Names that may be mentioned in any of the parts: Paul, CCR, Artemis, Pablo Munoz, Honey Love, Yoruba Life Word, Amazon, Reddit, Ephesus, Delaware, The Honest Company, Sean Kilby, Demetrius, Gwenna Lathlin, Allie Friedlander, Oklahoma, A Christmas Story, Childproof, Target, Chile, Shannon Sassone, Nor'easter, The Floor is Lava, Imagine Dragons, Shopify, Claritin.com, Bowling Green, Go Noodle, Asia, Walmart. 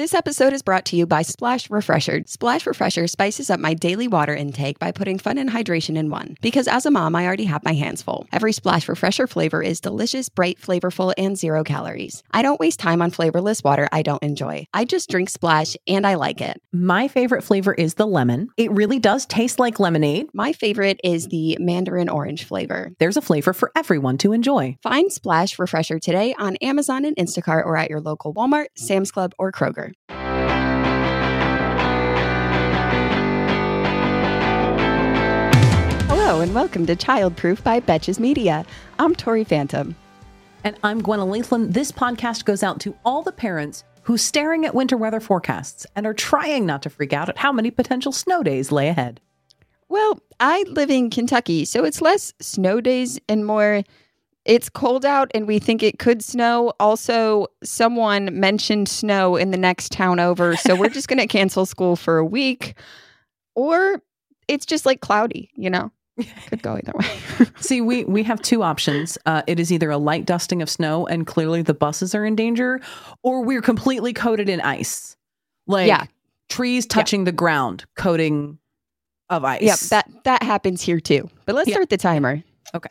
This episode is brought to you by Splash Refresher. Splash Refresher spices up my daily water intake by putting fun and hydration in one. Because as a mom, I already have my hands full. Every Splash Refresher flavor is delicious, bright, flavorful, and 0 calories. I don't waste time on flavorless water I don't enjoy. I just drink Splash, and I like it. My favorite flavor is the lemon. It really does taste like lemonade. My favorite is the mandarin orange flavor. There's a flavor for everyone to enjoy. Find Splash Refresher today on Amazon and Instacart or at your local Walmart, Sam's Club, or Kroger. Hello and welcome to Childproof by Betches Media. I'm Tori Phantom. And I'm Gwenna Lathlin. This podcast goes out to all the parents who are staring at winter weather forecasts and are trying not to freak out at how many potential snow days lay ahead. Well, I live in Kentucky, so it's less snow days and more it's cold out and we think it could snow. Also, someone mentioned snow in the next town over, so we're just going to cancel school for a week. Or it's just like cloudy, you know? Could go either way. See, we have two options. It is either a light dusting of snow and clearly the buses are in danger, or we're completely coated in ice. Like trees touching the ground, coating of ice. Yeah, that happens here too. But let's start the timer. Okay.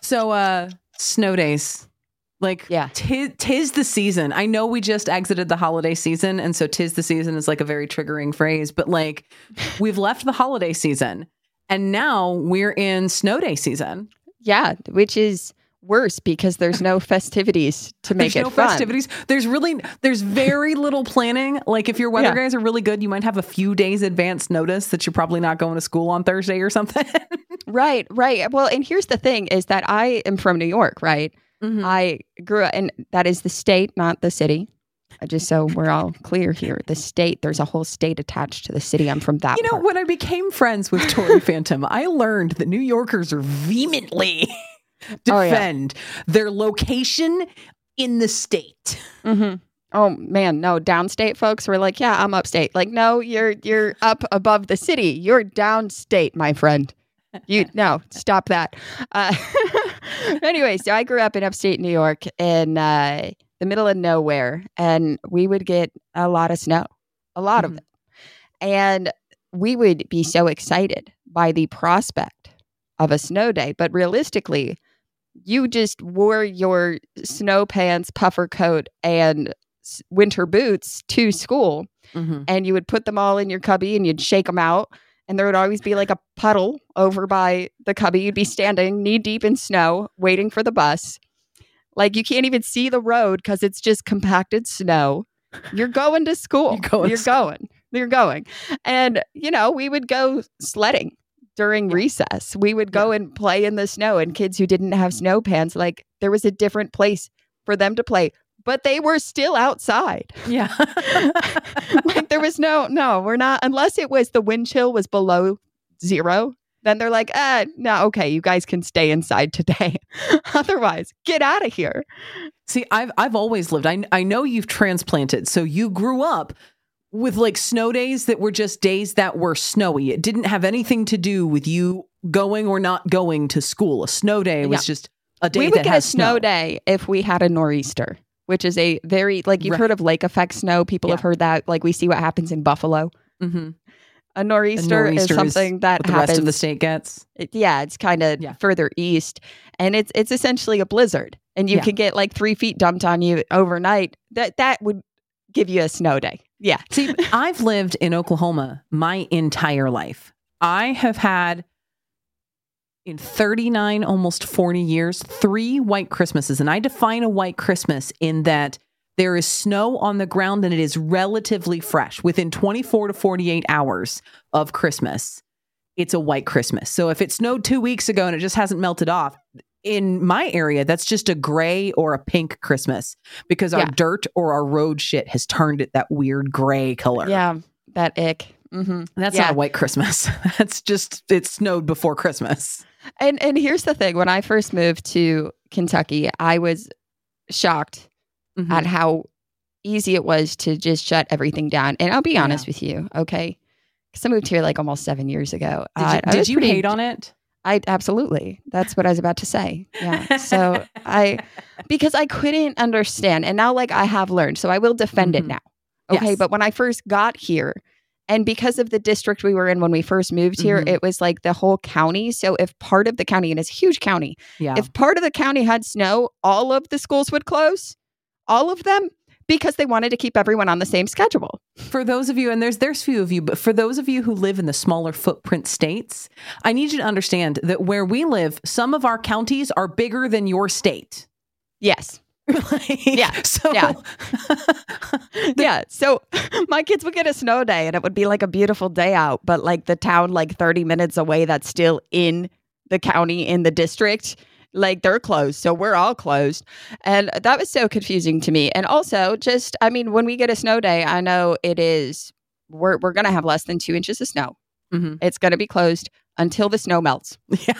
So, snow days, like, tis the season. I know we just exited the holiday season. And so tis the season is like a very triggering phrase, but like we've left the holiday season and now we're in snow day season. Yeah. Which is worse because there's no festivities to make it fun. There's no festivities. There's very little planning. Like if your weather guys are really good, you might have a few days advance notice that you're probably not going to school on Thursday or something. Right. Well, and here's the thing is that I am from New York, right? Mm-hmm. I grew up, and that is the state, not the city. Just so we're all clear here, the state, there's a whole state attached to the city. I'm from that. You know, part. When I became friends with Tori Phantom, I learned that New Yorkers are vehemently defend their location in the state. Mm-hmm. Oh man, no, downstate folks were like, yeah, I'm upstate. Like, no, you're up above the city. You're downstate, my friend. You no, stop that. Anyway, so I grew up in upstate New York in the middle of nowhere, and we would get a lot of snow, a lot of it. And we would be so excited by the prospect of a snow day. But realistically, you just wore your snow pants, puffer coat, and winter boots to school, and you would put them all in your cubby and you'd shake them out. And there would always be like a puddle over by the cubby. You'd be standing knee deep in snow, waiting for the bus. Like you can't even see the road because it's just compacted snow. You're going to school. You're going. And, you know, we would go sledding during recess. We would go and play in the snow. And kids who didn't have snow pants, like there was a different place for them to play. But they were still outside. Yeah. Like there was no, we're not, unless it was the wind chill was below 0. Then they're like, no, okay, you guys can stay inside today. Otherwise, get out of here. See, I've always lived. I know you've transplanted. So you grew up with like snow days that were just days that were snowy. It didn't have anything to do with you going or not going to school. A snow day was just a day that has snow. We would get a snow day if we had a nor'easter, which is a very, like, you've heard of lake effect snow. People have heard that. Like, we see what happens in Buffalo. Mm-hmm. A nor'easter is something that happens. The rest of the state gets. It's kind of further east. And it's essentially a blizzard. And you can get, like, 3 feet dumped on you overnight. That would give you a snow day. Yeah. See, I've lived in Oklahoma my entire life. I have had, in 39, almost 40 years, 3 white Christmases. And I define a white Christmas in that there is snow on the ground and it is relatively fresh within 24 to 48 hours of Christmas. It's a white Christmas. So if it snowed 2 weeks ago and it just hasn't melted off, in my area, that's just a gray or a pink Christmas because our dirt or our road shit has turned it that weird gray color. Yeah, that ick. Mm-hmm. That's not a white Christmas. That's just, it snowed before Christmas. And here's the thing. When I first moved to Kentucky, I was shocked at how easy it was to just shut everything down. And I'll be honest with you, okay? Because I moved here like almost 7 years ago. Did you hate on it? I absolutely. That's what I was about to say. Yeah. So because I couldn't understand, and now I have learned, so I will defend it now. Okay. Yes. But when I first got here, and because of the district we were in when we first moved here, it was the whole county. So if part of the county, and it's a huge county, if part of the county had snow, all of the schools would close, all of them, because they wanted to keep everyone on the same schedule. For those of you, and there's few of you, but for those of you who live in the smaller footprint states, I need you to understand that where we live, some of our counties are bigger than your state. Yes. So my kids would get a snow day and it would be a beautiful day out, but the town 30 minutes away that's still in the county, in the district, they're closed. So we're all closed. And that was so confusing to me. And also when we get a snow day, I know it is, we're going to have less than 2 inches of snow. It's going to be closed until the snow melts. Yeah.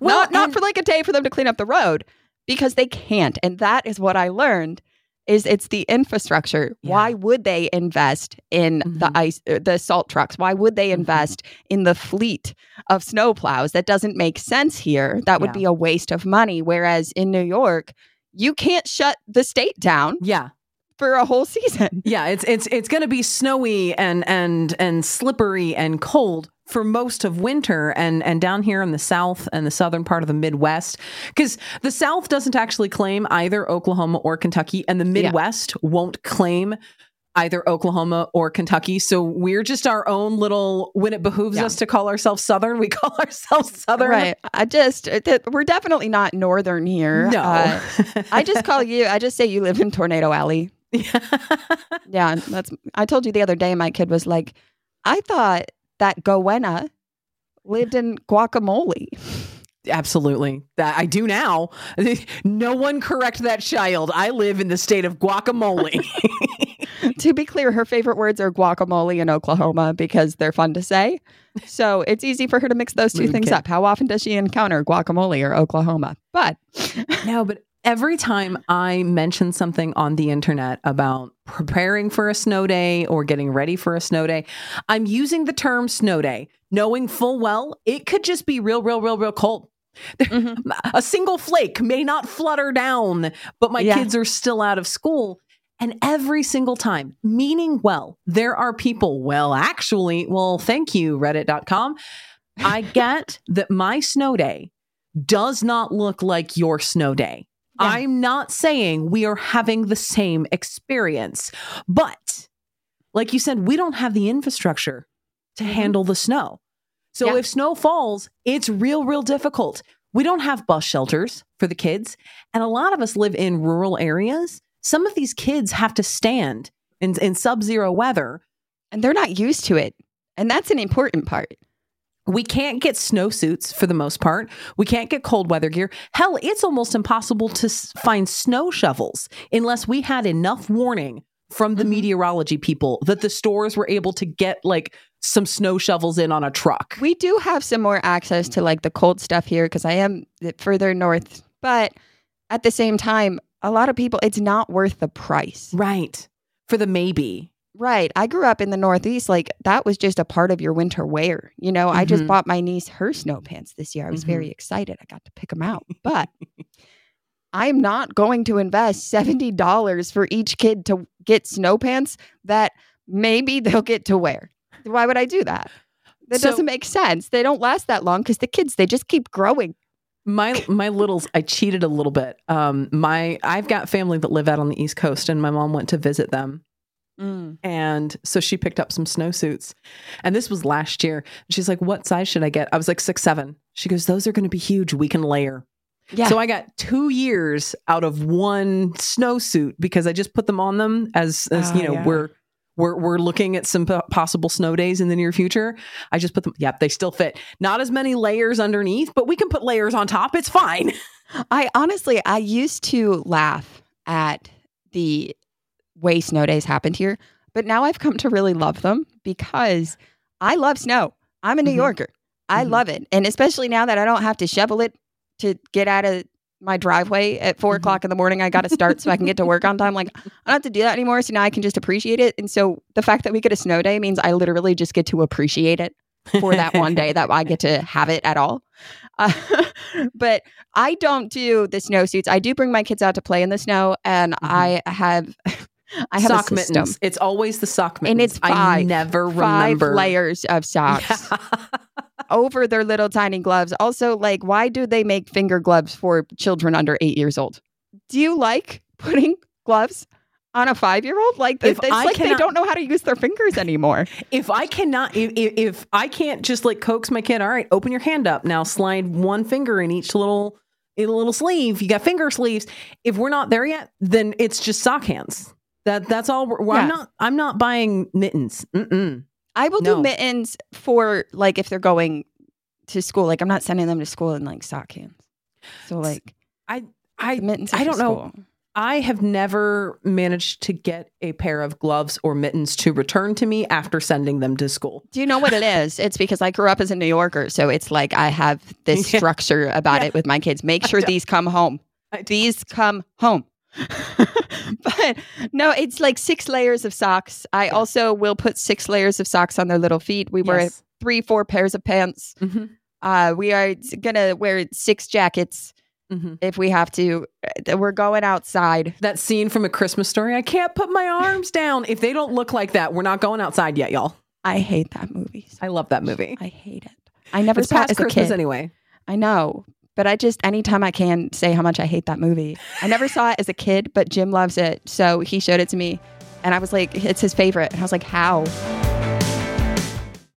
Well, not for a day for them to clean up the road, because they can't. And that is what I learned, is it's the infrastructure. Yeah. Why would they invest in the salt trucks? Why would they invest in the fleet of snowplows? That doesn't make sense here. That would be a waste of money. Whereas in New York, you can't shut the state down. Yeah. For a whole season. Yeah, it's going to be snowy and slippery and cold for most of winter, and down here in the South and the southern part of the Midwest, because the South doesn't actually claim either Oklahoma or Kentucky, and the Midwest won't claim either Oklahoma or Kentucky. So we're just our own little, when it behooves us to call ourselves Southern, we call ourselves Southern. Right. We're definitely not Northern here. No. I just say you live in Tornado Alley. Yeah. I told you the other day, my kid was like, I thought that Gwenna lived in guacamole. Absolutely. I do now. No one correct that child. I live in the state of guacamole. To be clear, her favorite words are guacamole and Oklahoma because they're fun to say. So it's easy for her to mix those two things up. How often does she encounter guacamole or Oklahoma? But every time I mention something on the internet about preparing for a snow day or getting ready for a snow day, I'm using the term snow day, knowing full well it could just be real, real, real, real cold. A single flake may not flutter down, but my kids are still out of school. And every single time, meaning well, there are people, thank you, Reddit.com. I get that my snow day does not look like your snow day. Yeah. I'm not saying we are having the same experience, but like you said, we don't have the infrastructure to handle the snow. So if snow falls, it's real, real difficult. We don't have bus shelters for the kids. And a lot of us live in rural areas. Some of these kids have to stand in sub-zero weather. And they're not used to it. And that's an important part. We can't get snowsuits for the most part. We can't get cold weather gear. Hell, it's almost impossible to find snow shovels unless we had enough warning from the meteorology people that the stores were able to get some snow shovels in on a truck. We do have some more access to the cold stuff here because I am further north. But at the same time, a lot of people, it's not worth the price. Right. For the maybe. Right. I grew up in the Northeast. That was just a part of your winter wear. You know, I just bought my niece her snow pants this year. I was very excited. I got to pick them out. But I'm not going to invest $70 for each kid to get snow pants that maybe they'll get to wear. Why would I do that? That doesn't make sense. They don't last that long because the kids, they just keep growing. My littles, I cheated a little bit. I've got family that live out on the East Coast, and my mom went to visit them. And so she picked up some snowsuits, and this was last year. She's like, what size should I get? I was like 6'7". She goes, those are going to be huge. We can layer. Yeah. So I got 2 years out of one snowsuit because I just put them on them we're looking at some possible snow days in the near future. I just put them. Yep. They still fit. Not as many layers underneath, but we can put layers on top. It's fine. I used to laugh at the way snow days happened here, but now I've come to really love them because I love snow. I'm a New Yorker. I love it. And especially now that I don't have to shovel it to get out of my driveway at 4 o'clock in the morning, I got to start so I can get to work on time. I don't have to do that anymore. So now I can just appreciate it. And so the fact that we get a snow day means I literally just get to appreciate it. for that one day that I get to have it at all. But I don't do the snow suits. I do bring my kids out to play in the snow, and I have sock mittens. It's always the sock mittens. And it's five layers of socks over their little tiny gloves. Also, like, why do they make finger gloves for children under 8 years old? Do you like putting gloves on a 5-year-old? Like, they don't know how to use their fingers anymore. If I can't just like coax my kid, all right, open your hand up now, slide one finger in each little sleeve. You got finger sleeves. If we're not there yet, then it's just sock hands. That's all. I'm not buying mittens. Mm-mm. I will do mittens for like if they're going to school. Like I'm not sending them to school in like sock hands. So like I mittens. I don't know. I have never managed to get a pair of gloves or mittens to return to me after sending them to school. Do you know what it is? It's because I grew up as a New Yorker. So it's like I have this structure about it with my kids. Make sure these come home. These come home. But no, it's like 6 layers of socks. I also will put 6 layers of socks on their little feet. We wear 3-4 pairs of pants. Mm-hmm. We are going to wear 6 jackets. Mm-hmm. If we have to, we're going outside. That scene from A Christmas Story. I can't put my arms down. If they don't look like that, we're not going outside yet, y'all. I hate that movie. I love that movie. I hate it. I never saw it as a kid. Anyway, I know, but I just anytime I can say how much I hate that movie. I never saw it as a kid, but Jim loves it, so he showed it to me, and I was like, it's his favorite. And I was like, how?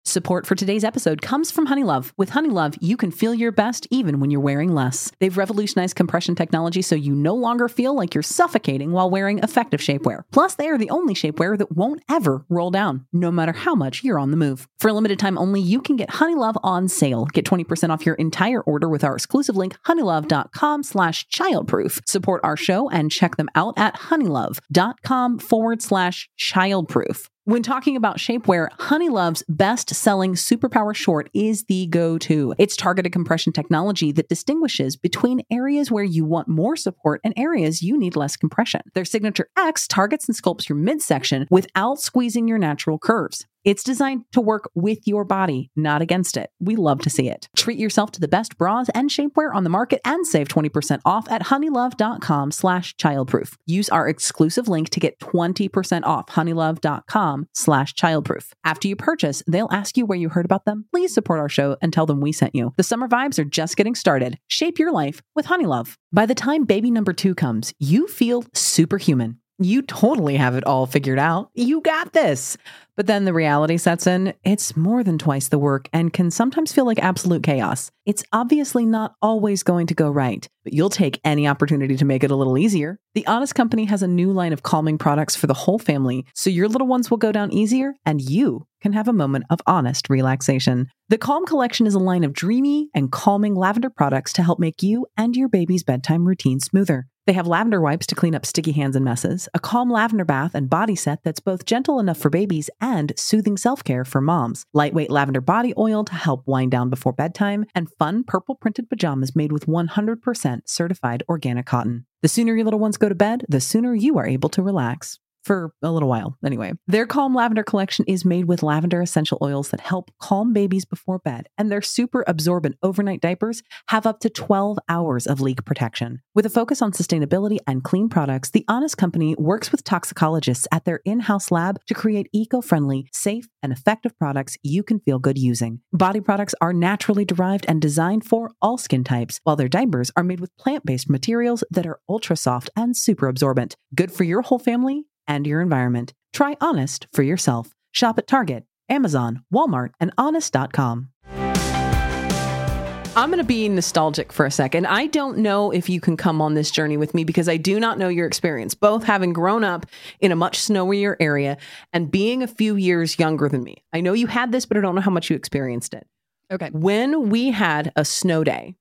Support for today's episode comes from Honey Love. With Honey Love, you can feel your best even when you're wearing less. They've revolutionized compression technology so you no longer feel like you're suffocating while wearing effective shapewear. Plus, they are the only shapewear that won't ever roll down, no matter how much you're on the move. For a limited time only, you can get Honey Love on sale. Get 20% off your entire order with our exclusive link, honeylove.com/childproof. Support our show and check them out at honeylove.com/childproof. When talking about shapewear, Honey Love's best-selling Superpower Short is the go-to. It's targeted compression technology that distinguishes between areas where you want more support and areas you need less compression. Their Signature X targets and sculpts your midsection without squeezing your natural curves. It's designed to work with your body, not against it. We love to see it. Treat yourself to the best bras and shapewear on the market and save 20% off at honeylove.com/childproof. Use our exclusive link to get 20% off honeylove.com/childproof. After you purchase, they'll ask you where you heard about them. Please support our show and tell them we sent you. The summer vibes are just getting started. Shape your life with Honey Love. By the time baby number 2 comes, you feel superhuman. You totally have it all figured out. You got this. But then the reality sets in. It's more than twice the work and can sometimes feel like absolute chaos. It's obviously not always going to go right, but you'll take any opportunity to make it a little easier. The Honest Company has a new line of calming products for the whole family, so your little ones will go down easier and you can have a moment of honest relaxation. The Calm Collection is a line of dreamy and calming lavender products to help make you and your baby's bedtime routine smoother. They have lavender wipes to clean up sticky hands and messes, a calm lavender bath and body set that's both gentle enough for babies and soothing self-care for moms, lightweight lavender body oil to help wind down before bedtime, and fun purple printed pajamas made with 100% certified organic cotton. The sooner your little ones go to bed, the sooner you are able to relax. For a little while, anyway. Their Calm Lavender Collection is made with lavender essential oils that help calm babies before bed, and their super absorbent overnight diapers have up to 12 hours of leak protection. With a focus on sustainability and clean products, The Honest Company works with toxicologists at their in-house lab to create eco-friendly, safe, and effective products you can feel good using. Body products are naturally derived and designed for all skin types, while their diapers are made with plant-based materials that are ultra-soft and super absorbent. Good for your whole family and your environment. Try Honest for yourself. Shop at Target, Amazon, Walmart, and Honest.com. I'm going to be nostalgic for a second. I don't know if you can come on this journey with me because I do not know your experience, both having grown up in a much snowier area and being a few years younger than me. I know you had this, but I don't know how much you experienced it. Okay. When we had a snow day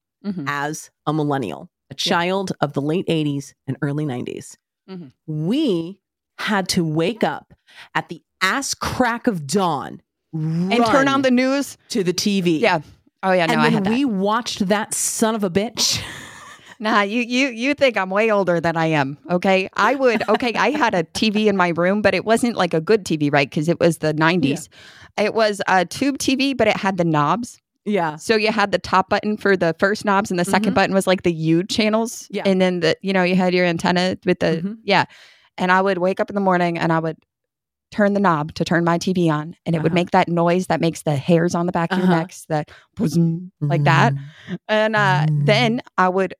as a millennial, a child of the late 80s and early 90s, we had to wake up at the ass crack of dawn and turn on the news to the TV. Yeah. Oh yeah. No, I had that. We watched that son of a bitch Nah, you think I'm way older than I am. Okay. I would. Okay. I had a TV in my room, but it wasn't like a good TV, right? Because it was the 90s. Yeah. It was a tube TV, but it had the knobs. Yeah. So you had the top button for the first knobs and the second button was like the U channels. Yeah. And then you had your antenna with the, yeah. And I would wake up in the morning and I would turn the knob to turn my TV on and it would make that noise that makes the hairs on the back of your necks that like that. And then I would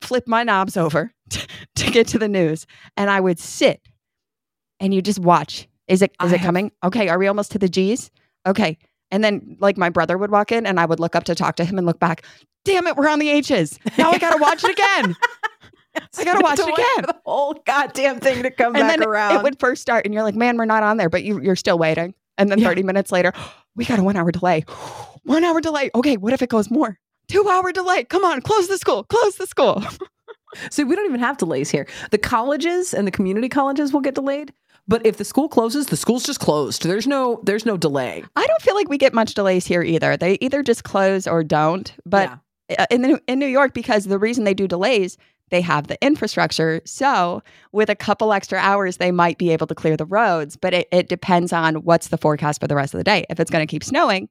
flip my knobs over to get to the news and I would sit and you just watch. Is it coming? Okay. Are we almost to the G's? Okay. And then like my brother would walk in and I would look up to talk to him and look back. Damn it. We're on the H's. Now I got to watch it again. I got to watch it again. The whole goddamn thing to come and back then around. It would first start and you're like, man, we're not on there, but you're still waiting. And then 30 minutes later, we got a 1 hour delay. 1 hour delay. Okay. What if it goes more? 2 hour delay. Come on. Close the school. So we don't even have delays here. The colleges and the community colleges will get delayed. But if the school closes, the school's just closed. There's no delay. I don't feel like we get much delays here either. They either just close or don't. But in New York, because the reason they do delays, they have the infrastructure. So with a couple extra hours, they might be able to clear the roads. But it depends on what's the forecast for the rest of the day. If it's going to keep snowing,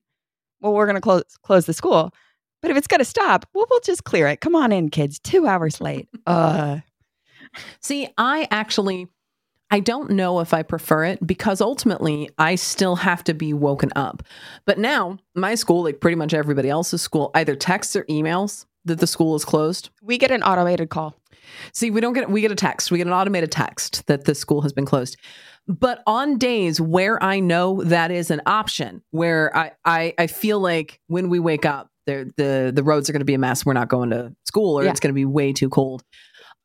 well, we're going to close the school. But if it's going to stop, well, we'll just clear it. Come on in, kids. 2 hours late. See, I don't know if I prefer it because ultimately I still have to be woken up. But now my school, like pretty much everybody else's school, either texts or emails that the school is closed. We get an automated call. See, we get a text. We get an automated text that the school has been closed. But on days where I know that is an option, where I feel like when we wake up, the roads are going to be a mess. We're not going to school or it's going to be way too cold.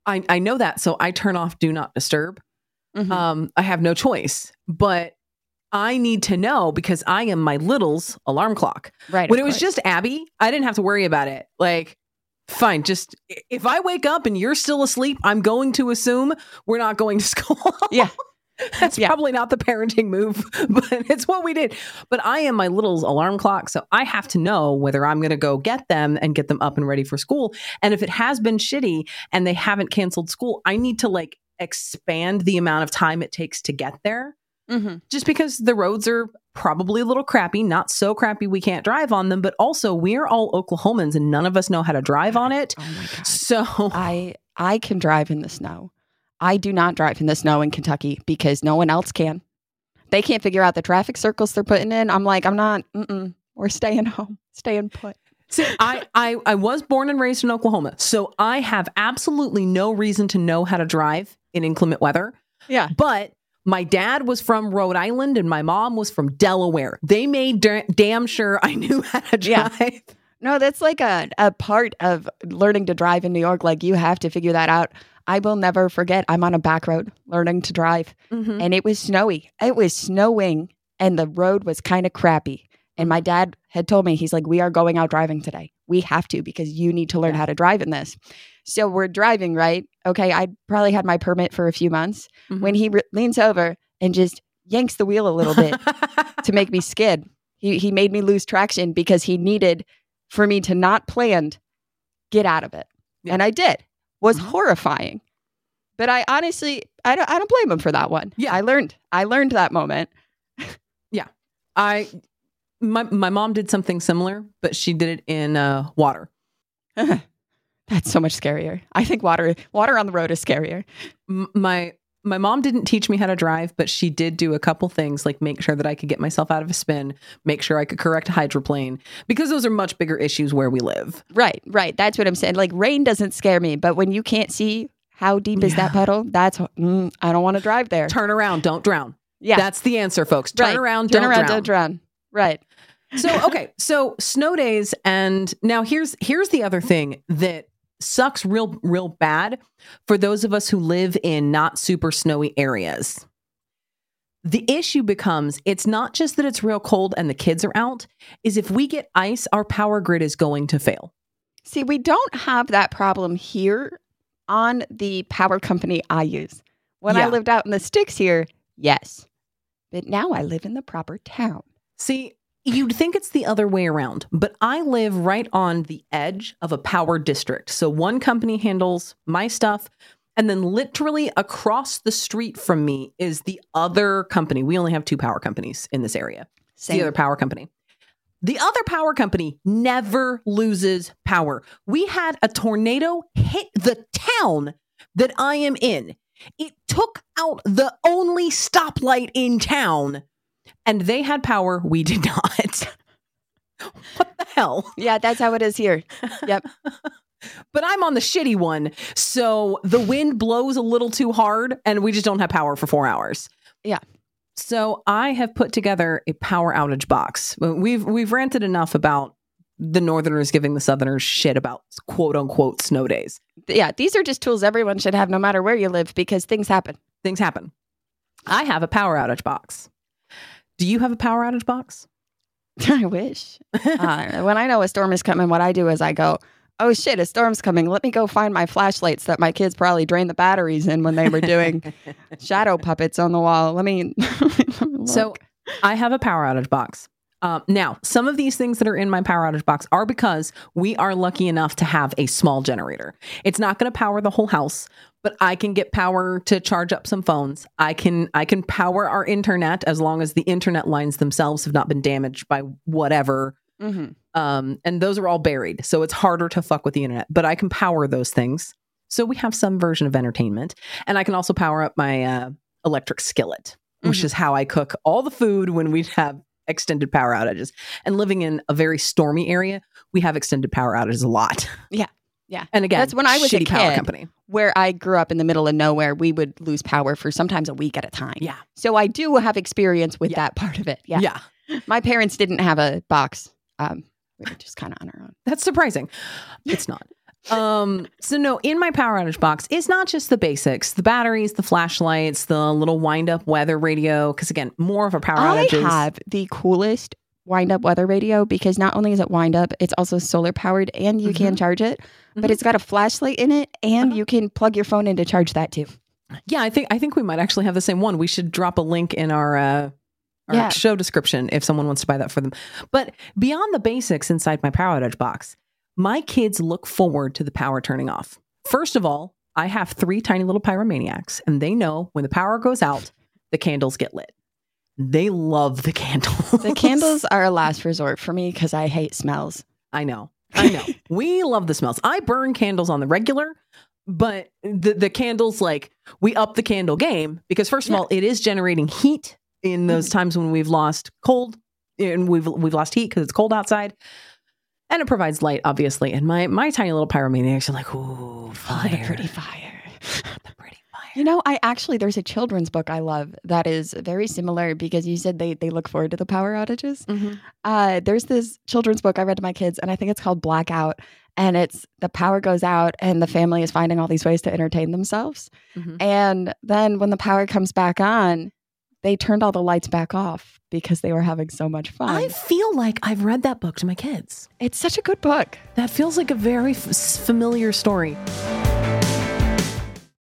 I know that. So I turn off Do Not Disturb. Mm-hmm. I have no choice, but I need to know because I am my little's alarm clock. Right. When it was just Abby, I didn't have to worry about it. Like, fine, just if I wake up and you're still asleep, I'm going to assume we're not going to school. Yeah. That's probably not the parenting move, but it's what we did. But I am my little's alarm clock. So I have to know whether I'm going to go get them and get them up and ready for school. And if it has been shitty and they haven't canceled school, I need to like expand the amount of time it takes to get there just because the roads are probably a little crappy, not so crappy we can't drive on them, but also we're all Oklahomans and none of us know how to drive on it. Oh my God. So I can drive in the snow. I do not drive in the snow in Kentucky because no one else can. They can't figure out the traffic circles they're putting in. I'm like, I'm not, we're staying home, staying put. See, I was born and raised in Oklahoma, so I have absolutely no reason to know how to drive in inclement weather. Yeah. But my dad was from Rhode Island and my mom was from Delaware. They made damn sure I knew how to drive. Yeah. No, that's like a part of learning to drive in New York. Like you have to figure that out. I will never forget. I'm on a back road learning to drive and it was snowy. It was snowing and the road was kind of crappy. And my dad had told me, he's like, we are going out driving today. We have to because you need to learn how to drive in this. So we're driving, right? Okay, I probably had my permit for a few months when he leans over and just yanks the wheel a little bit to make me skid. He made me lose traction because he needed for me to not planned get out of it. Yeah. And I did. Was horrifying. But I honestly, I don't blame him for that one. Yeah. I learned that moment. Yeah. My mom did something similar, but she did it in water. That's so much scarier. I think water on the road is scarier. My mom didn't teach me how to drive, but she did do a couple things like make sure that I could get myself out of a spin, make sure I could correct a hydroplane, because those are much bigger issues where we live. Right, right. That's what I'm saying. Like rain doesn't scare me, but when you can't see how deep is that puddle, that's I don't want to drive there. Turn around, don't drown. Yeah, that's the answer, folks. Turn around, don't drown. Right. So snow days. And now here's the other thing that sucks real bad for those of us who live in not super snowy areas. The issue becomes, it's not just that it's real cold and the kids are out, is if we get ice, our power grid is going to fail. See, we don't have that problem here on the power company I use. When I lived out in the sticks here, yes. But now I live in the proper town. See, You'd think it's the other way around, but I live right on the edge of a power district. So one company handles my stuff, and then literally across the street from me is the other company. We only have two power companies in this area. Same. The other power company. The other power company never loses power. We had a tornado hit the town that I am in. It took out the only stoplight in town. And they had power. We did not. What the hell? Yeah, that's how it is here. Yep. But I'm on the shitty one. So the wind blows a little too hard and we just don't have power for 4 hours. Yeah. So I have put together a power outage box. We've ranted enough about the Northerners giving the Southerners shit about quote unquote snow days. Yeah. These are just tools everyone should have no matter where you live because things happen. Things happen. I have a power outage box. Do you have a power outage box? I wish. When I know a storm is coming, what I do is I go, oh shit, a storm's coming. Let me go find my flashlights that my kids probably drained the batteries in when they were doing shadow puppets on the wall. Let me So I have a power outage box. Now, some of these things that are in my power outage box are because we are lucky enough to have a small generator. It's not going to power the whole house, but I can get power to charge up some phones. I can power our internet as long as the internet lines themselves have not been damaged by whatever. Mm-hmm. And those are all buried. So it's harder to fuck with the internet, but I can power those things. So we have some version of entertainment, and I can also power up my electric skillet, which is how I cook all the food when we have extended power outages. And living in a very stormy area, we have extended power outages a lot. Yeah. Yeah. And again, that's when I was a kid, power company. Where I grew up in the middle of nowhere, we would lose power for sometimes a week at a time. Yeah. So I do have experience with that part of it. Yeah. Yeah. My parents didn't have a box. We were just kind of on our own. That's surprising. It's not. So no, in my power outage box, it's not just the basics, the batteries, the flashlights, the little wind up weather radio. Because again, more of a power outages. I have the coolest wind up weather radio because not only is it wind up, it's also solar powered and you can charge it, but it's got a flashlight in it and you can plug your phone in to charge that too. Yeah. I think we might actually have the same one. We should drop a link in our show description if someone wants to buy that for them. But beyond the basics inside my power outage box, my kids look forward to the power turning off. First of all, I have three tiny little pyromaniacs, and they know when the power goes out, the candles get lit. They love the candles. The candles are a last resort for me because I hate smells. I know. We love the smells. I burn candles on the regular, but the candles, like, we up the candle game because first of all, it is generating heat in those times when we've lost cold and we've lost heat because it's cold outside. And it provides light, obviously. And my tiny little pyromaniacs are like, ooh, fire. Oh, the pretty fire. The pretty fire. You know, there's a children's book I love that is very similar because you said they look forward to the power outages. Mm-hmm. There's this children's book I read to my kids, and I think it's called Blackout. And it's the power goes out and the family is finding all these ways to entertain themselves. Mm-hmm. And then when the power comes back on, they turned all the lights back off because they were having so much fun. I feel like I've read that book to my kids. It's such a good book. That feels like a very familiar story.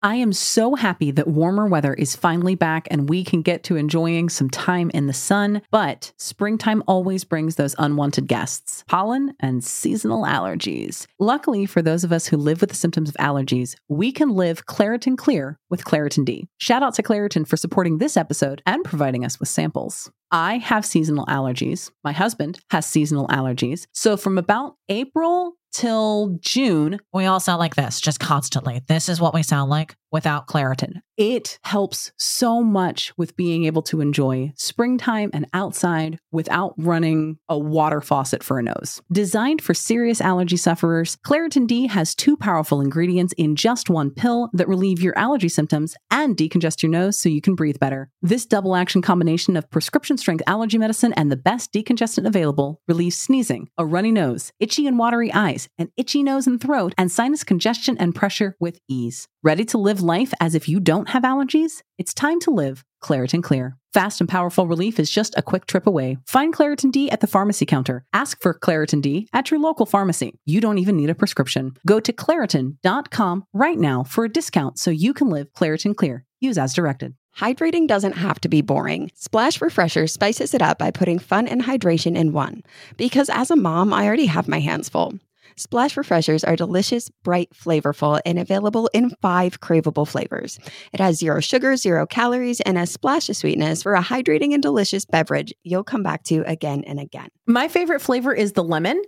I am so happy that warmer weather is finally back and we can get to enjoying some time in the sun, but springtime always brings those unwanted guests, pollen and seasonal allergies. Luckily for those of us who live with the symptoms of allergies, we can live Claritin Clear with Claritin D. Shout out to Claritin for supporting this episode and providing us with samples. I have seasonal allergies. My husband has seasonal allergies. So from about April till June, we all sound like this, just constantly. This is what we sound like without Claritin. It helps so much with being able to enjoy springtime and outside without running a water faucet for a nose. Designed for serious allergy sufferers, Claritin D has two powerful ingredients in just one pill that relieve your allergy symptoms and decongest your nose so you can breathe better. This double-action combination of prescription-strength allergy medicine and the best decongestant available relieves sneezing, a runny nose, itchy and watery eyes, an itchy nose and throat, and sinus congestion and pressure with ease. Ready to live life as if you don't have allergies? It's time to live Claritin Clear. Fast and powerful relief is just a quick trip away. Find Claritin D at the pharmacy counter. Ask for Claritin D at your local pharmacy. You don't even need a prescription. Go to Claritin.com right now for a discount so you can live Claritin Clear. Use as directed. Hydrating doesn't have to be boring. Splash Refresher spices it up by putting fun and hydration in one. Because as a mom, I already have my hands full. Splash Refreshers are delicious, bright, flavorful, and available in 5 craveable flavors. It has 0 sugar, 0 calories, and a splash of sweetness for a hydrating and delicious beverage you'll come back to again and again. My favorite flavor is the lemon.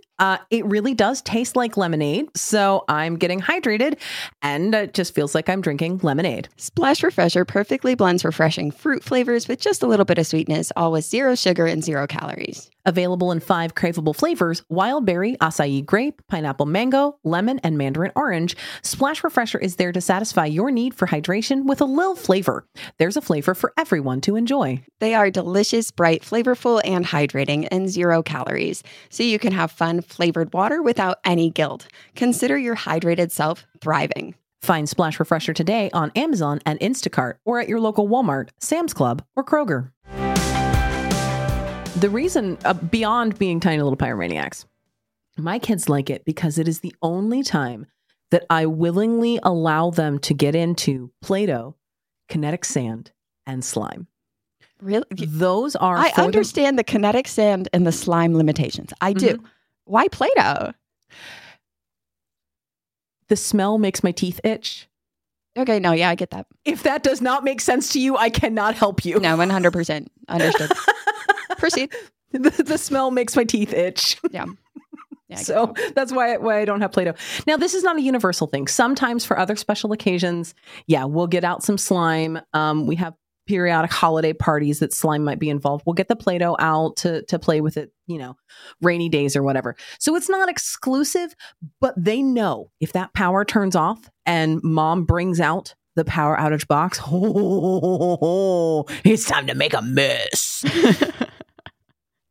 It really does taste like lemonade, so I'm getting hydrated, and it just feels like I'm drinking lemonade. Splash Refresher perfectly blends refreshing fruit flavors with just a little bit of sweetness, all with 0 sugar and 0 calories. Available in 5 craveable flavors: wild berry, acai grape, pineapple mango, lemon, and mandarin orange. Splash Refresher is there to satisfy your need for hydration with a little flavor. There's a flavor for everyone to enjoy. They are delicious, bright, flavorful, and hydrating, and 0 calories. So you can have fun, flavored water without any guilt. Consider your hydrated self thriving. Find Splash Refresher today on Amazon and Instacart, or at your local Walmart, Sam's Club, or Kroger. The reason, beyond being tiny little pyromaniacs, my kids like it because it is the only time that I willingly allow them to get into Play-Doh, kinetic sand, and slime. Really? Those are... I understand the kinetic sand and the slime limitations. I do. Mm-hmm. Why Play-Doh? The smell makes my teeth itch. Okay, no, yeah, I get that. If that does not make sense to you, I cannot help you. No, 100%. Understood. Proceed. The smell makes my teeth itch. Yeah. So that's why I don't have Play-Doh. Now, this is not a universal thing. Sometimes for other special occasions, yeah, we'll get out some slime. We have periodic holiday parties that slime might be involved. We'll get the Play-Doh out to play with it, rainy days or whatever. So it's not exclusive, but they know if that power turns off and mom brings out the power outage box, it's time to make a mess.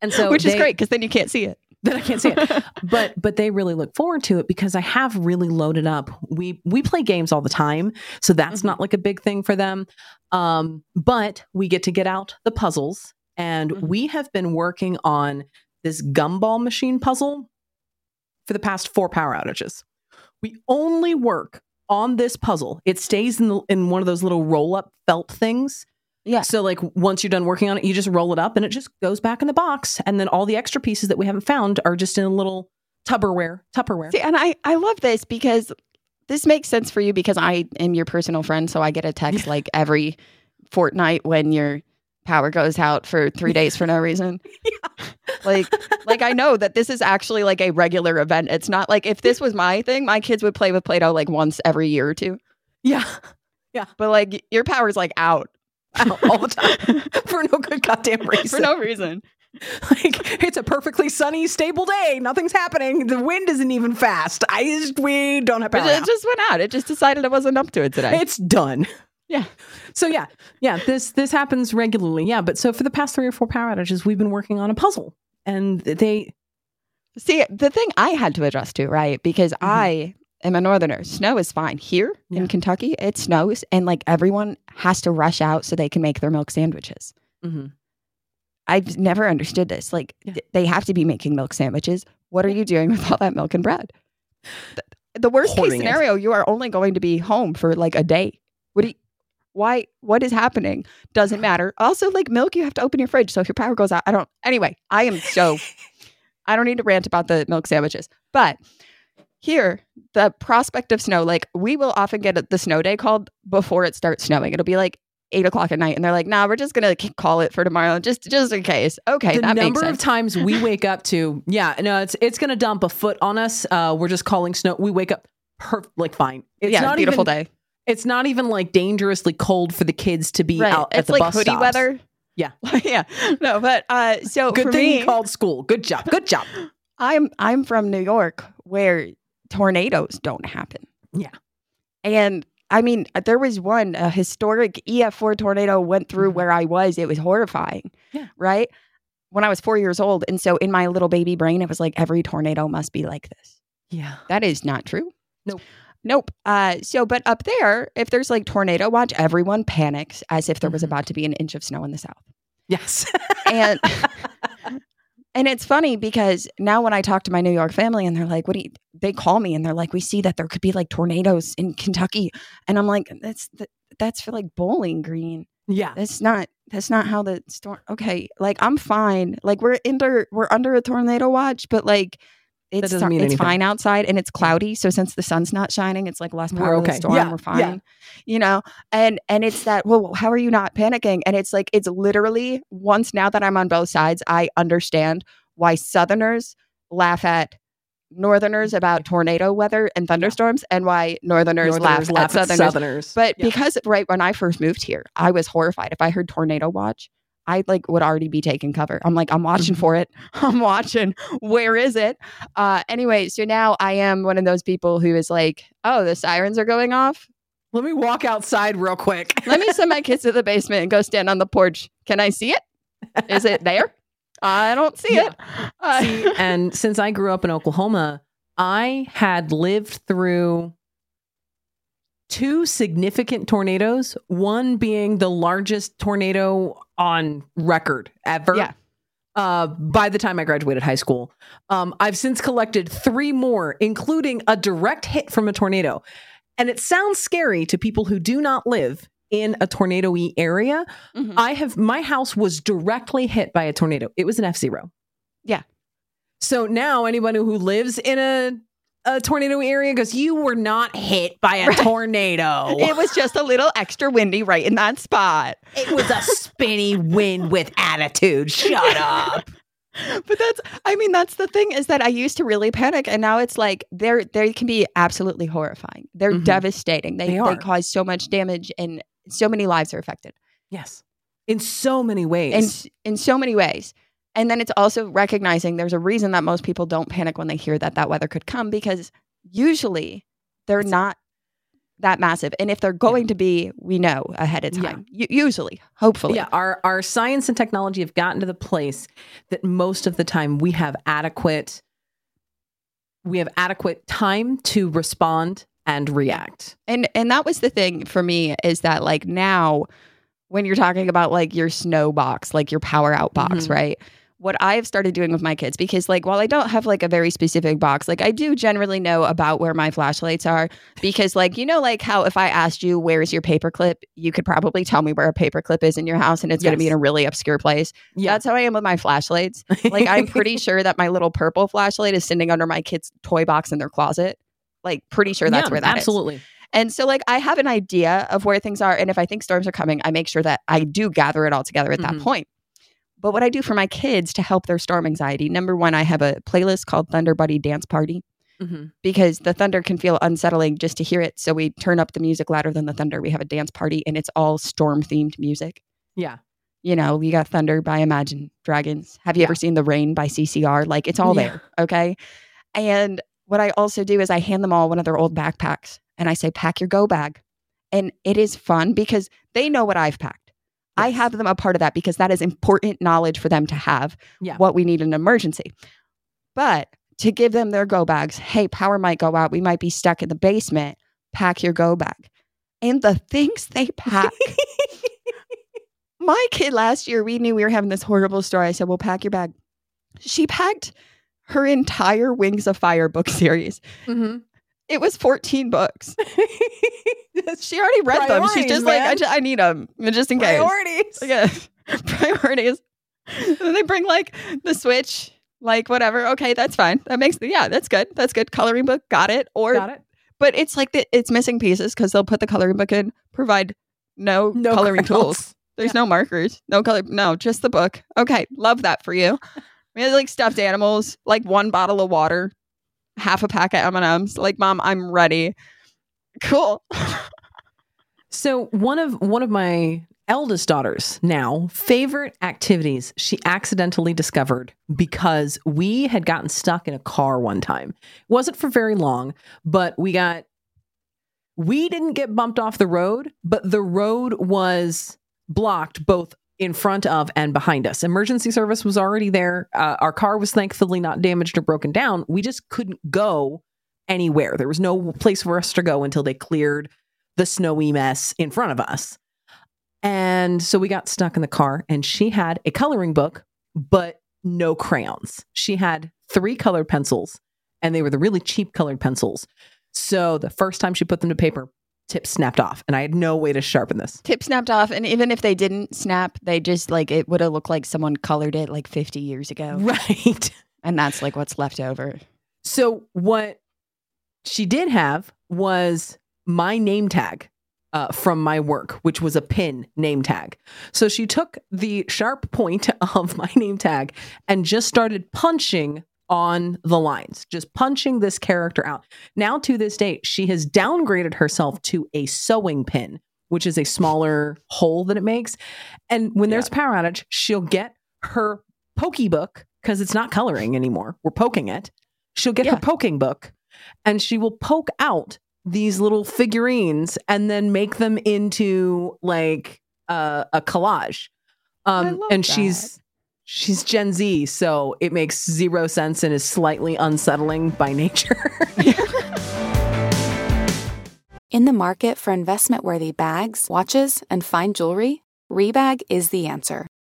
And so which is great, because then you can't see it. Then I can't see it. But they really look forward to it because I have really loaded up. We play games all the time, so that's not like a big thing for them. But we get out the puzzles, and we have been working on this gumball machine puzzle for the past 4 power outages. We only work on this puzzle. It stays in one of those little roll-up felt things. Yeah. So like once you're done working on it, you just roll it up and it just goes back in the box. And then all the extra pieces that we haven't found are just in a little Tupperware. See, and I love this because this makes sense for you because I am your personal friend. So I get a text like every fortnight when your power goes out for 3 days for no reason. Yeah. Like I know that this is actually like a regular event. It's not like if this was my thing, my kids would play with Play-Doh like once every year or two. Yeah. Yeah. But like your power's like out all the time for no good goddamn reason. For no reason. Like it's a perfectly sunny, stable day. Nothing's happening. The wind isn't even fast. We don't have power. It just went out. It just decided it wasn't up to it today. It's done. Yeah. So yeah. This happens regularly. Yeah. But so for the past 3 or 4 power outages, we've been working on a puzzle, and they see the thing I had to adjust to, right? Because I am a northerner. Snow is fine here in Kentucky. It snows, and like everyone has to rush out so they can make their milk sandwiches. Mm-hmm. I've never understood this. Like they have to be making milk sandwiches. What are you doing with all that milk and bread? The worst case scenario, you are only going to be home for like a day. What is happening? Doesn't matter. Also, like milk, you have to open your fridge. So if your power goes out, I don't need to rant about the milk sandwiches, but here, the prospect of snow, like we will often get the snow day called before it starts snowing. It'll be like 8:00 at night. And they're like, nah, we're just going to call it for tomorrow. Just in case. Okay. The number of times we wake up to, it's going to dump a foot on us. We're just calling snow. We wake up fine. It's not beautiful even, day. It's not even like dangerously cold for the kids to be out at the bus stops. It's like hoodie weather. Yeah. Yeah. No, but so good for thing me, you called school. Good job. I'm from New York where tornadoes don't happen. Yeah. And I mean, there was one, a historic EF4 tornado went through where I was. It was horrifying. Yeah. Right. When I was 4 years old. And so in my little baby brain, it was like, every tornado must be like this. Yeah. That is not true. Nope. But up there, if there's like tornado watch, everyone panics as if there was about to be an inch of snow in the South. Yes. And it's funny because now when I talk to my New York family and they're like, they call me and they're like, we see that there could be like tornadoes in Kentucky. And I'm like, that's for like Bowling Green. Yeah. That's not how the storm. Okay. Like, I'm fine. Like, we're under a tornado watch, but like, it's fine outside and it's cloudy. So since the sun's not shining, it's like less power of the storm. Yeah, we're fine. Yeah. You know? And it's that, well, how are you not panicking? And it's like, it's literally once now that I'm on both sides, I understand why Southerners laugh at Northerners about tornado weather and thunderstorms, and why Northerners laugh at Southerners. But because right when I first moved here, I was horrified. If I heard tornado watch, I like would already be taking cover. I'm like, I'm watching for it. I'm watching. Where is it? Anyway, so now I am one of those people who is like, oh, the sirens are going off. Let me walk outside real quick. Let me send my kids to the basement and go stand on the porch. Can I see it? Is it there? I don't see it. See, and since I grew up in Oklahoma, I had lived through two significant tornadoes, one being the largest tornado on record ever by the time I graduated high school. I've since collected three more, including a direct hit from a tornado. And it sounds scary to people who do not live in a tornado-y area. Mm-hmm. My house was directly hit by a tornado. It was an F-0. Yeah. So now anybody who lives in a tornado area goes, you were not hit by a tornado. It was just a little extra windy right in that spot. It was a spinny wind with attitude. Shut up. But that's the thing, is that I used to really panic, and now it's like they can be absolutely horrifying. They're devastating. They cause so much damage, and so many lives are affected. Yes. In so many ways. In so many ways. And then it's also recognizing there's a reason that most people don't panic when they hear that weather could come, because usually it's not that massive. And if they're going to be, we know ahead of time, usually, hopefully. Yeah, our science and technology have gotten to the place that most of the time we have adequate time to respond and react. And that was the thing for me, is that like now when you're talking about like your snow box, like your power out box, right? What I've started doing with my kids, because like while I don't have like a very specific box, like I do generally know about where my flashlights are, because like, you know, like how if I asked you, where's your paperclip, you could probably tell me where a paperclip is in your house, and it's going to be in a really obscure place. Yeah. That's how I am with my flashlights. Like, I'm pretty sure that my little purple flashlight is sitting under my kids' toy box in their closet. Like, pretty sure that's where that is. And so like I have an idea of where things are. And if I think storms are coming, I make sure that I do gather it all together at that point. But what I do for my kids to help their storm anxiety, number one, I have a playlist called Thunder Buddy Dance Party, because the thunder can feel unsettling just to hear it. So we turn up the music louder than the thunder. We have a dance party, and it's all storm themed music. Yeah. You know, you got Thunder by Imagine Dragons. Have you ever seen The Rain by CCR? Like, it's all there. Okay. And what I also do is I hand them all one of their old backpacks, and I say, pack your go bag. And it is fun because they know what I've packed. I have them a part of that, because that is important knowledge for them to have what we need in an emergency. But to give them their go bags, hey, power might go out. We might be stuck in the basement. Pack your go bag. And the things they pack. My kid last year, we knew we were having this horrible story. I said, well, pack your bag. She packed her entire Wings of Fire book series. Mm-hmm. It was 14 books. She already read them. She's just like, I need them just in case. Priorities. Okay. Priorities. Then they bring like the Switch, like whatever. Okay, that's fine. That makes, that's good. That's good. Coloring book. Got it. Got it. But it's like, it's missing pieces, because they'll put the coloring book in, provide no coloring tools. There's no markers, no color. No, just the book. Okay. Love that for you. We had like stuffed animals, like one bottle of water, half a pack of M&Ms. Like, Mom, I'm ready. Cool. So one of my eldest daughters now favorite activities she accidentally discovered, because we had gotten stuck in a car one time. It wasn't for very long, but we didn't get bumped off the road, but the road was blocked both in front of and behind us. Emergency service was already there. Our car was thankfully not damaged or broken down. We just couldn't go anywhere. There was no place for us to go until they cleared the snowy mess in front of us. And so we got stuck in the car, and she had a coloring book, but no crayons. She had three colored pencils, and they were the really cheap colored pencils. So the first time she put them to paper, tip snapped off, and I had no way to sharpen this. Tip snapped off, and even if they didn't snap, they just like, it would have looked like someone colored it like 50 years ago. Right. And that's like what's left over. So what she did have was my name tag from my work, which was a pin name tag. So she took the sharp point of my name tag and just started punching on the lines, just punching this character out. Now to this day, she has downgraded herself to a sewing pin, which is a smaller hole that it makes. And when there's a power outage, she'll get her pokebook, because it's not coloring anymher. We're poking it. She'll get her poking book, and she will poke out these little figurines and then make them into like a collage. I love that. She's Gen Z, so it makes zero sense and is slightly unsettling by nature. In the market for investment-worthy bags, watches, and fine jewelry, Rebag is the answer.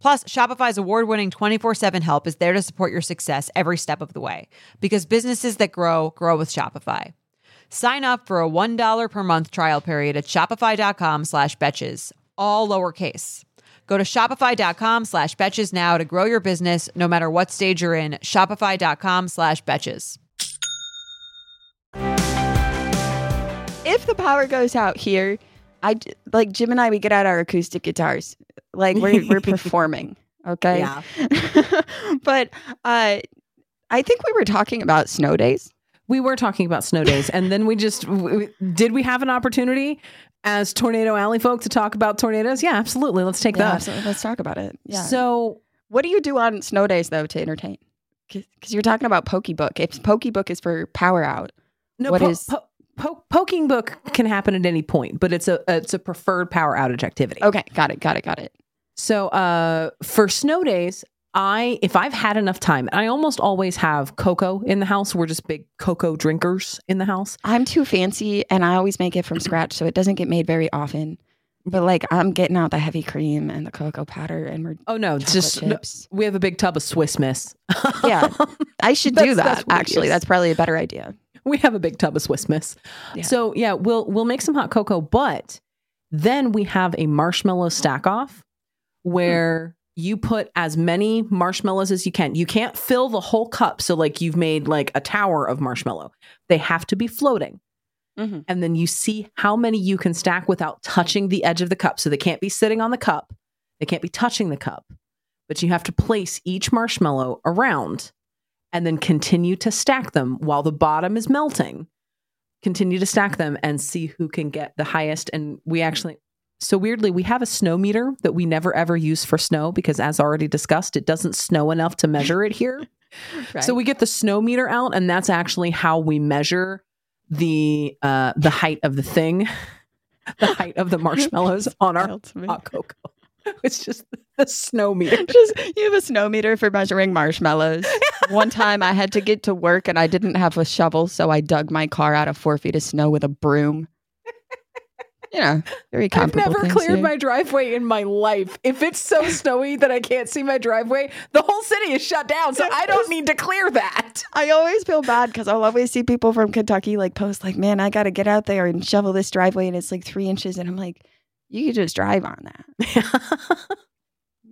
Plus, Shopify's award-winning 24/7 help is there to support your success every step of the way. Because businesses that grow, grow with Shopify. Sign up for a $1 per month trial period at shopify.com/betches, all lowercase. Go to shopify.com/betches now to grow your business no matter what stage you're in. Shopify.com/betches. If the power goes out here, Jim and I, we get out our acoustic guitars. Like we're performing, okay? Yeah. But I think we were talking about snow days. We were talking about snow days, and then we just we have an opportunity as Tornado Alley folk to talk about tornadoes? Yeah, absolutely. Let's take that. Absolutely. Let's talk about it. Yeah. So, what do you do on snow days though to entertain? Because you're talking about pokebook. If pokebook is for power out, poking book can happen at any point, but it's a preferred power outage activity. Okay, got it. So for snow days, if I've had enough time, I almost always have cocoa in the house. We're just big cocoa drinkers in the house. I'm too fancy, and I always make it from scratch, so it doesn't get made very often. But like I'm getting out the heavy cream and the cocoa powder, and we're we have a big tub of Swiss Miss. Yeah, I should do that. Actually, that's probably a better idea. We have a big tub of Swiss Miss. Yeah. So yeah, we'll make some hot cocoa, but then we have a marshmallow stack off where you put as many marshmallows as you can. You can't fill the whole cup. So like you've made like a tower of marshmallow. They have to be floating. Mm-hmm. And then you see how many you can stack without touching the edge of the cup. So they can't be sitting on the cup. They can't be touching the cup, but you have to place each marshmallow around and then continue to stack them while the bottom is melting. Continue to stack them and see who can get the highest. And weirdly, we have a snow meter that we never ever use for snow because, as already discussed, it doesn't snow enough to measure it here. Right. So we get the snow meter out, and that's actually how we measure the height of the thing, the height of the marshmallows on our hot cocoa. It's just The snow meter. You have a snow meter for measuring marshmallows. One time I had to get to work and I didn't have a shovel, so I dug my car out of 4 feet of snow with a broom. You know, very comparable. I've never cleared my driveway in my life. If it's so snowy that I can't see my driveway, the whole city is shut down, so I don't need to clear that. I always feel bad because I'll always see people from Kentucky like post like, man, I got to get out there and shovel this driveway and it's like 3 inches. And I'm like, you could just drive on that.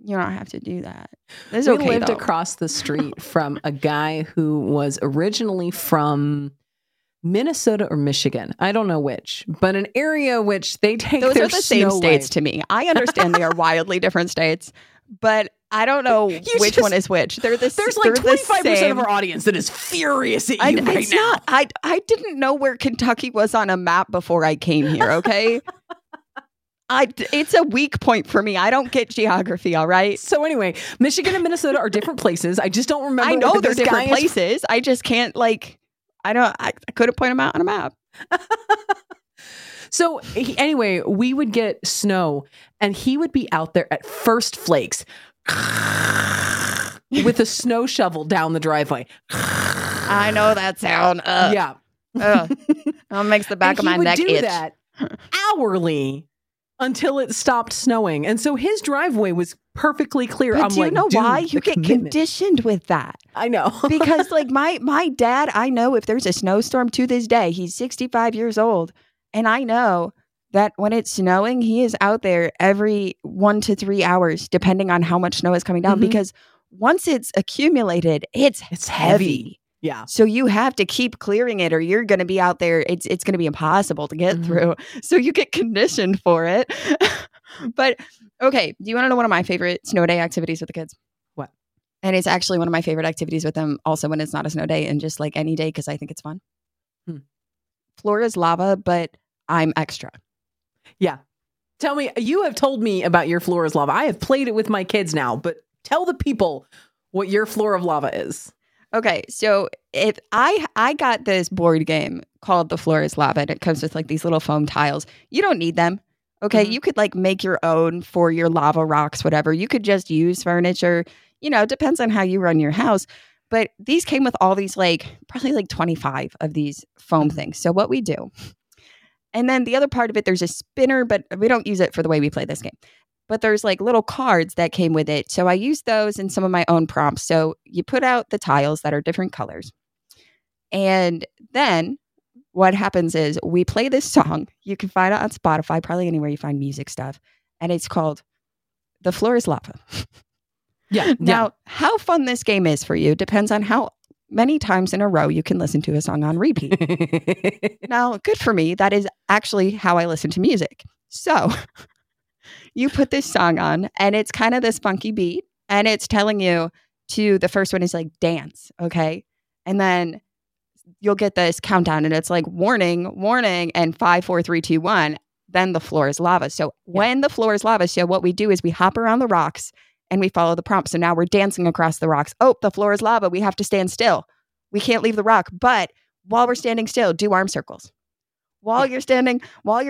You don't have to do that. It's okay, we lived across the street from a guy who was originally from Minnesota or Michigan. I don't know which, but an area which they take those their are the same away. States to me. I understand they are wildly different states, but I don't know which one is which. There's like 25% of our audience that is furious at you right now. Not, I didn't know where Kentucky was on a map before I came here, okay? It's a weak point for me. I don't get geography, all right? So anyway, Michigan and Minnesota are different places. I just don't remember. I know they're different places. I just can't like... I couldn't point them out on a map. So anyway, we would get snow and he would be out there at first flakes with a snow shovel down the driveway. I know that sound. Yeah. It makes the back of my neck itch. He would do that hourly until it stopped snowing. And so his driveway was perfectly clear. But I'm do you like, know why you get commitment. Conditioned with that? I know. Because like my dad, I know if there's a snowstorm to this day, he's 65 years old. And I know that when it's snowing, he is out there every 1 to 3 hours, depending on how much snow is coming down. Mm-hmm. Because once it's accumulated, it's heavy. Yeah. So you have to keep clearing it or you're going to be out there. It's going to be impossible to get through. So you get conditioned for it. But okay, do you want to know one of my favorite snow day activities with the kids? What? And it's actually one of my favorite activities with them also when it's not a snow day and just like any day because I think it's fun. Floor is lava, but I'm extra. Yeah. Tell me, you have told me about your floor is lava. I have played it with my kids now, but tell the people what your floor of lava is. Okay, so if I got this board game called The Floor is Lava, and it comes with like these little foam tiles. You don't need them, okay? Mm-hmm. You could like make your own for your lava rocks, whatever. You could just use furniture. You know, it depends on how you run your house. But these came with all these like probably like 25 of these foam things. So what we do, and then the other part of it, there's a spinner, but we don't use it for the way we play this game. But there's like little cards that came with it. So I used those in some of my own prompts. So you put out the tiles that are different colors. And then what happens is we play this song. You can find it on Spotify, probably anywhere you find music stuff. And it's called The Floor is Lava. Yeah. Now, how fun this game is for you depends on how many times in a row you can listen to a song on repeat. Now, good for me. That is actually how I listen to music. So... you put this song on and it's kind of this funky beat and it's telling you to the first one is like dance. Okay. And then you'll get this countdown and it's like warning, warning, and 5, 4, 3, 2, 1. Then the floor is lava. So when the floor is lava, so what we do is we hop around the rocks and we follow the prompt. So now we're dancing across the rocks. Oh, the floor is lava. We have to stand still. We can't leave the rock. But while we're standing still, do arm circles. While you're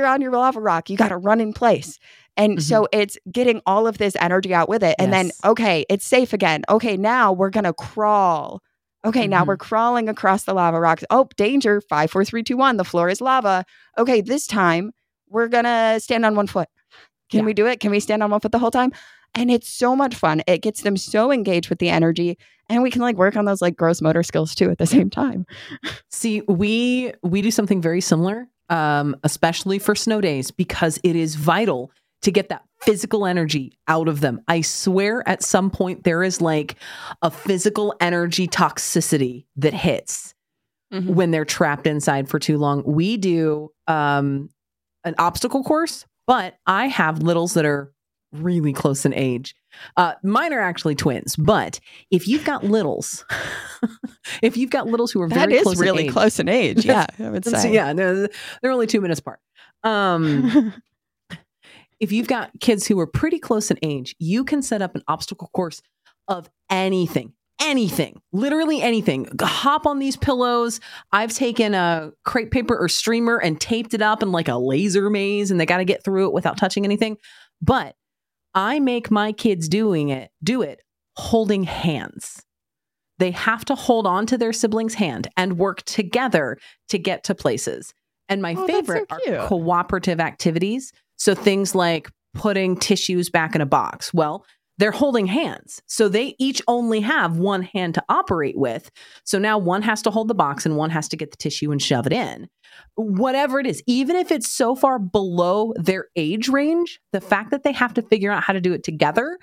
on your lava rock, you got to run in place. And so it's getting all of this energy out with it. And then, okay, it's safe again. Okay, now we're going to crawl. Okay, now we're crawling across the lava rocks. Oh, danger. 5, 4, 3, 2, 1. The floor is lava. Okay, this time we're going to stand on one foot. Can we do it? Can we stand on one foot the whole time? And it's so much fun. It gets them so engaged with the energy. And we can like work on those like gross motor skills too at the same time. See, we do something very similar, especially for snow days, because it is vital to get that physical energy out of them. I swear at some point there is like a physical energy toxicity that hits when they're trapped inside for too long. We do an obstacle course, but I have littles that are really close in age. Mine are actually twins, but if you've got littles, who are that very close really in age, close in age, yeah, I would say, yeah, no, they're only 2 minutes apart. If you've got kids who are pretty close in age, you can set up an obstacle course of anything, literally anything. Hop on these pillows. I've taken a crepe paper or streamer and taped it up in like a laser maze and they got to get through it without touching anything. But I make my kids do it holding hands. They have to hold on to their sibling's hand and work together to get to places. And my favorite are cooperative activities. So things like putting tissues back in a box. Well, they're holding hands. So they each only have one hand to operate with. So now one has to hold the box and one has to get the tissue and shove it in. Whatever it is, even if it's so far below their age range, the fact that they have to figure out how to do it together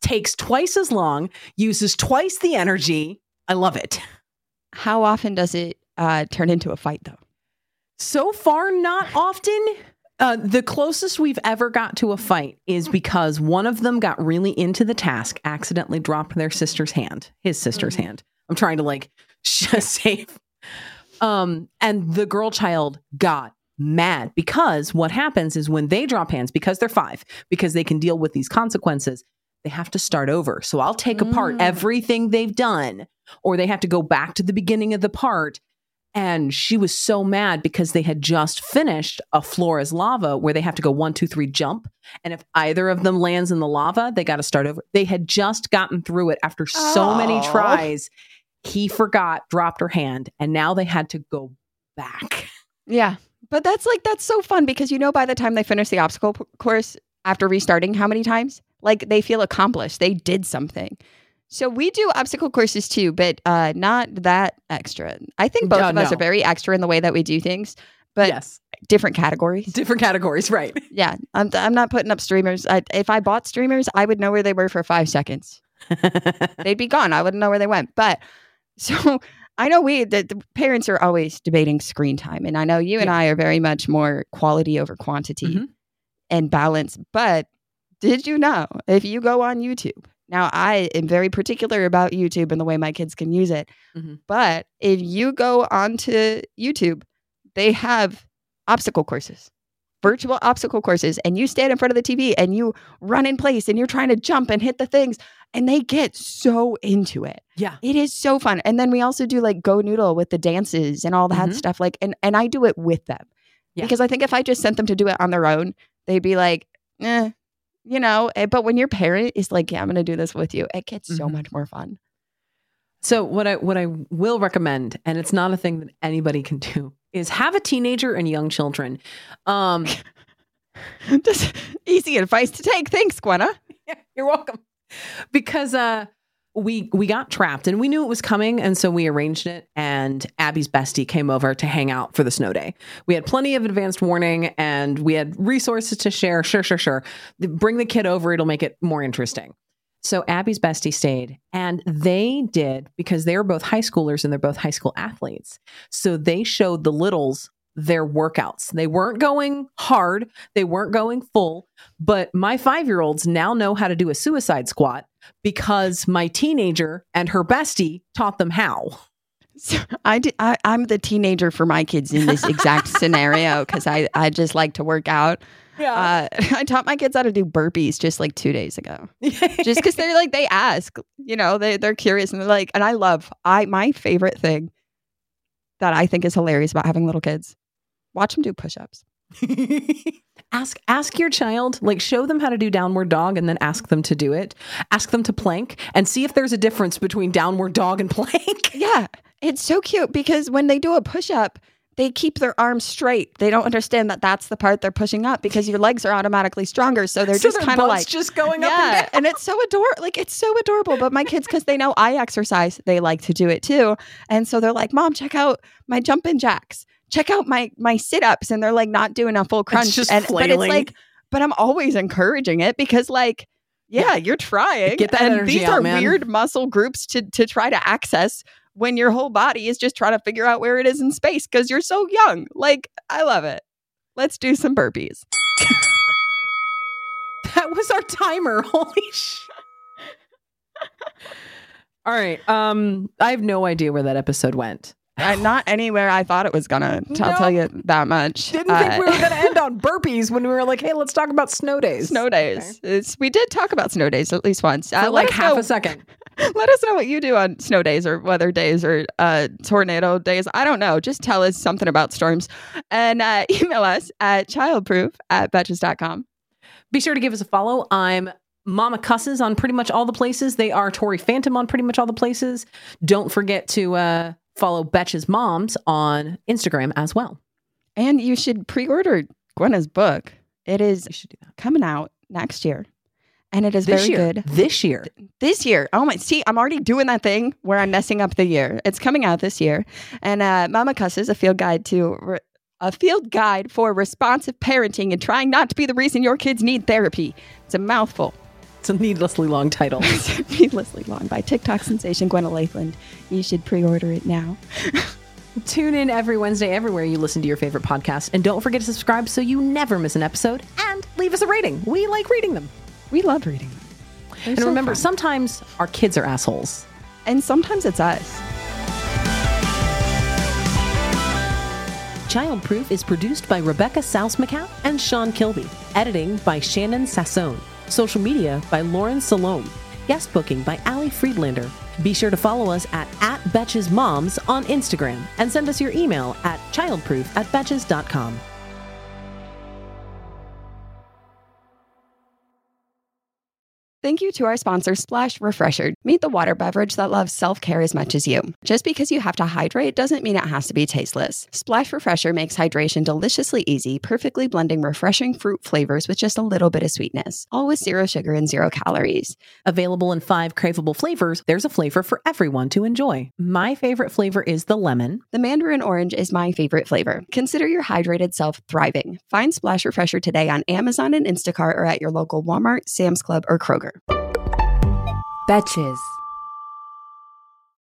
takes twice as long, uses twice the energy. I love it. How often does it turn into a fight, though? So far, not often. The closest we've ever got to a fight is because one of them got really into the task, accidentally dropped their sister's hand, his sister's hand. I'm trying to save. And the girl child got mad because what happens is when they drop hands, because they're 5, because they can deal with these consequences, they have to start over. So I'll take apart everything they've done, or they have to go back to the beginning of the part. And she was so mad because they had just finished A Floor is Lava, where they have to go 1, 2, 3, jump. And if either of them lands in the lava, they got to start over. They had just gotten through it after so many tries. He forgot, dropped her hand, and now they had to go back. Yeah. But that's so fun because, by the time they finish the obstacle course after restarting how many times, they feel accomplished. They did something. So we do obstacle courses too, but not that extra. I think both of us are very extra in the way that we do things, but yes. Different categories. Different categories, right. Yeah. I'm not putting up streamers. If I bought streamers, I would know where they were for 5 seconds. They'd be gone. I wouldn't know where they went. But so I know the parents are always debating screen time. And I know you and I are very much more quality over quantity and balance. But did you know if you go on YouTube? Now, I am very particular about YouTube and the way my kids can use it. Mm-hmm. But if you go onto YouTube, they have obstacle courses, virtual obstacle courses. And you stand in front of the TV and you run in place and you're trying to jump and hit the things. And they get so into it. Yeah. It is so fun. And then we also do Go Noodle with the dances and all that stuff. And I do it with them. Yeah. Because I think if I just sent them to do it on their own, they'd be like, eh. But when your parent is I'm going to do this with you, it gets so much more fun. So what I will recommend, and it's not a thing that anybody can do, is have a teenager and young children. Just easy advice to take. Thanks, Gwenna. Yeah, you're welcome. Because we got trapped and we knew it was coming. And so we arranged it. And Abby's bestie came over to hang out for the snow day. We had plenty of advanced warning and we had resources to share. Sure. Bring the kid over. It'll make it more interesting. So Abby's bestie stayed and they did, because they were both high schoolers and they're both high school athletes. So they showed the littles their workouts. They weren't going hard. They weren't going full. But my 5-year-olds now know how to do a suicide squat because my teenager and her bestie taught them how. So I'm the teenager for my kids in this exact scenario because I just like to work out. Yeah. I taught my kids how to do burpees just 2 days ago. Just because they're they ask, they're curious and they're and my favorite thing that I think is hilarious about having little kids. Watch them do push-ups. Ask your child, show them how to do downward dog and then ask them to do it. Ask them to plank and see if there's a difference between downward dog and plank. Yeah. It's so cute because when they do a push-up, they keep their arms straight. They don't understand that that's the part they're pushing up because your legs are automatically stronger. So they're just kind of just going up and down. And it's so adorable. It's so adorable. But my kids, because they know I exercise, they like to do it too. And so they're like, Mom, check out my jumping jacks. Check out my sit-ups, and they're not doing a full crunch. It's just flailing. But it's but I'm always encouraging it because you're trying. Get that energy these out, are man. Weird muscle groups to try to access when your whole body is just trying to figure out where it is in space because you're so young. I love it. Let's do some burpees. That was our timer. Holy shit. All right. I have no idea where that episode went. Not anywhere I thought it was gonna. I'll tell you that much. Didn't think we were gonna end on burpees when we were like, "Hey, let's talk about snow days." Snow days. Okay. We did talk about snow days at least once. For half a second. Let us know what you do on snow days or weather days or tornado days. I don't know. Just tell us something about storms and email us at childproof@betches.com. Be sure to give us a follow. I'm Mama Cusses on pretty much all the places. They are Tori Phantom on pretty much all the places. Don't forget to follow Betches Moms on Instagram as well. And you should pre-order Gwenna's book. It is coming out next year. And it is very good. This year. Oh my, see, I'm already doing that thing where I'm messing up the year. It's coming out this year. And Mama Cusses, a field guide for responsive parenting and trying not to be the reason your kids need therapy. It's a mouthful. It's a needlessly long title. Needlessly long by TikTok sensation Gwenna Lathlin. You should pre-order it now. Tune in every Wednesday everywhere you listen to your favorite podcast. And don't forget to subscribe so you never miss an episode. And leave us a rating. We like reading them. We love reading them. And remember, sometimes our kids are assholes. And sometimes it's us. Childproof is produced by Rebecca Souse-McCown and Sean Kilby. Editing by Shannon Sassone. Social media by Lauren Salome. Guest booking by Allie Friedlander. Be sure to follow us at BetchesMoms on Instagram and send us your email at childproof@betches.com. Thank you to our sponsor, Splash Refresher. Meet the water beverage that loves self-care as much as you. Just because you have to hydrate doesn't mean it has to be tasteless. Splash Refresher makes hydration deliciously easy, perfectly blending refreshing fruit flavors with just a little bit of sweetness. All with zero sugar and zero calories. Available in 5 craveable flavors, there's a flavor for everyone to enjoy. My favorite flavor is the lemon. The mandarin orange is my favorite flavor. Consider your hydrated self thriving. Find Splash Refresher today on Amazon and Instacart or at your local Walmart, Sam's Club, or Kroger. Betches.